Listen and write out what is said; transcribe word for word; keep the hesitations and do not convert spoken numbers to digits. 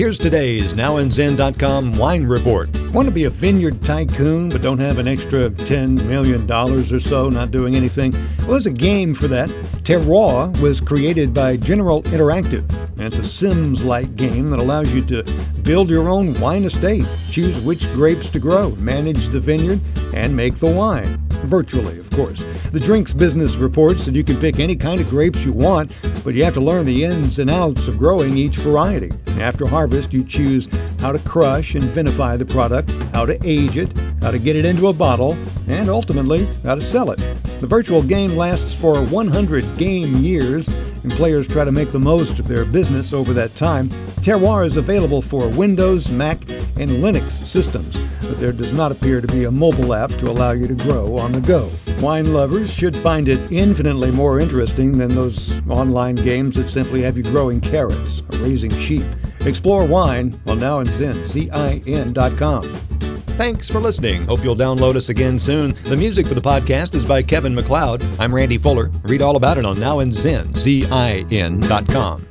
Here's today's now and zin dot com wine report. Want to be a vineyard tycoon but don't have an extra ten million dollars or so not doing anything? Well, there's a game for that. Terroir was created by General Interactive, and it's a Sims-like game that allows you to build your own wine estate, choose which grapes to grow, manage the vineyard, and make the wine. Virtually, of course. The Drinks Business reports that you can pick any kind of grapes you want, but you have to learn the ins and outs of growing each variety. After harvest, you choose how to crush and vinify the product, how to age it, how to get it into a bottle, and ultimately, how to sell it. The virtual game lasts for one hundred game years, and players try to make the most of their business over that time. Terroir is available for Windows, Mac, and Linux systems, but there does not appear to be a mobile app to allow you to grow on the go. Wine lovers should find it infinitely more interesting than those online games that simply have you growing carrots or raising sheep. Explore wine on now and zin, Z I N dot com. Thanks for listening. Hope you'll download us again soon. The music for the podcast is by Kevin MacLeod. I'm Randy Fuller. Read all about it on now and zin, Z I N dot com.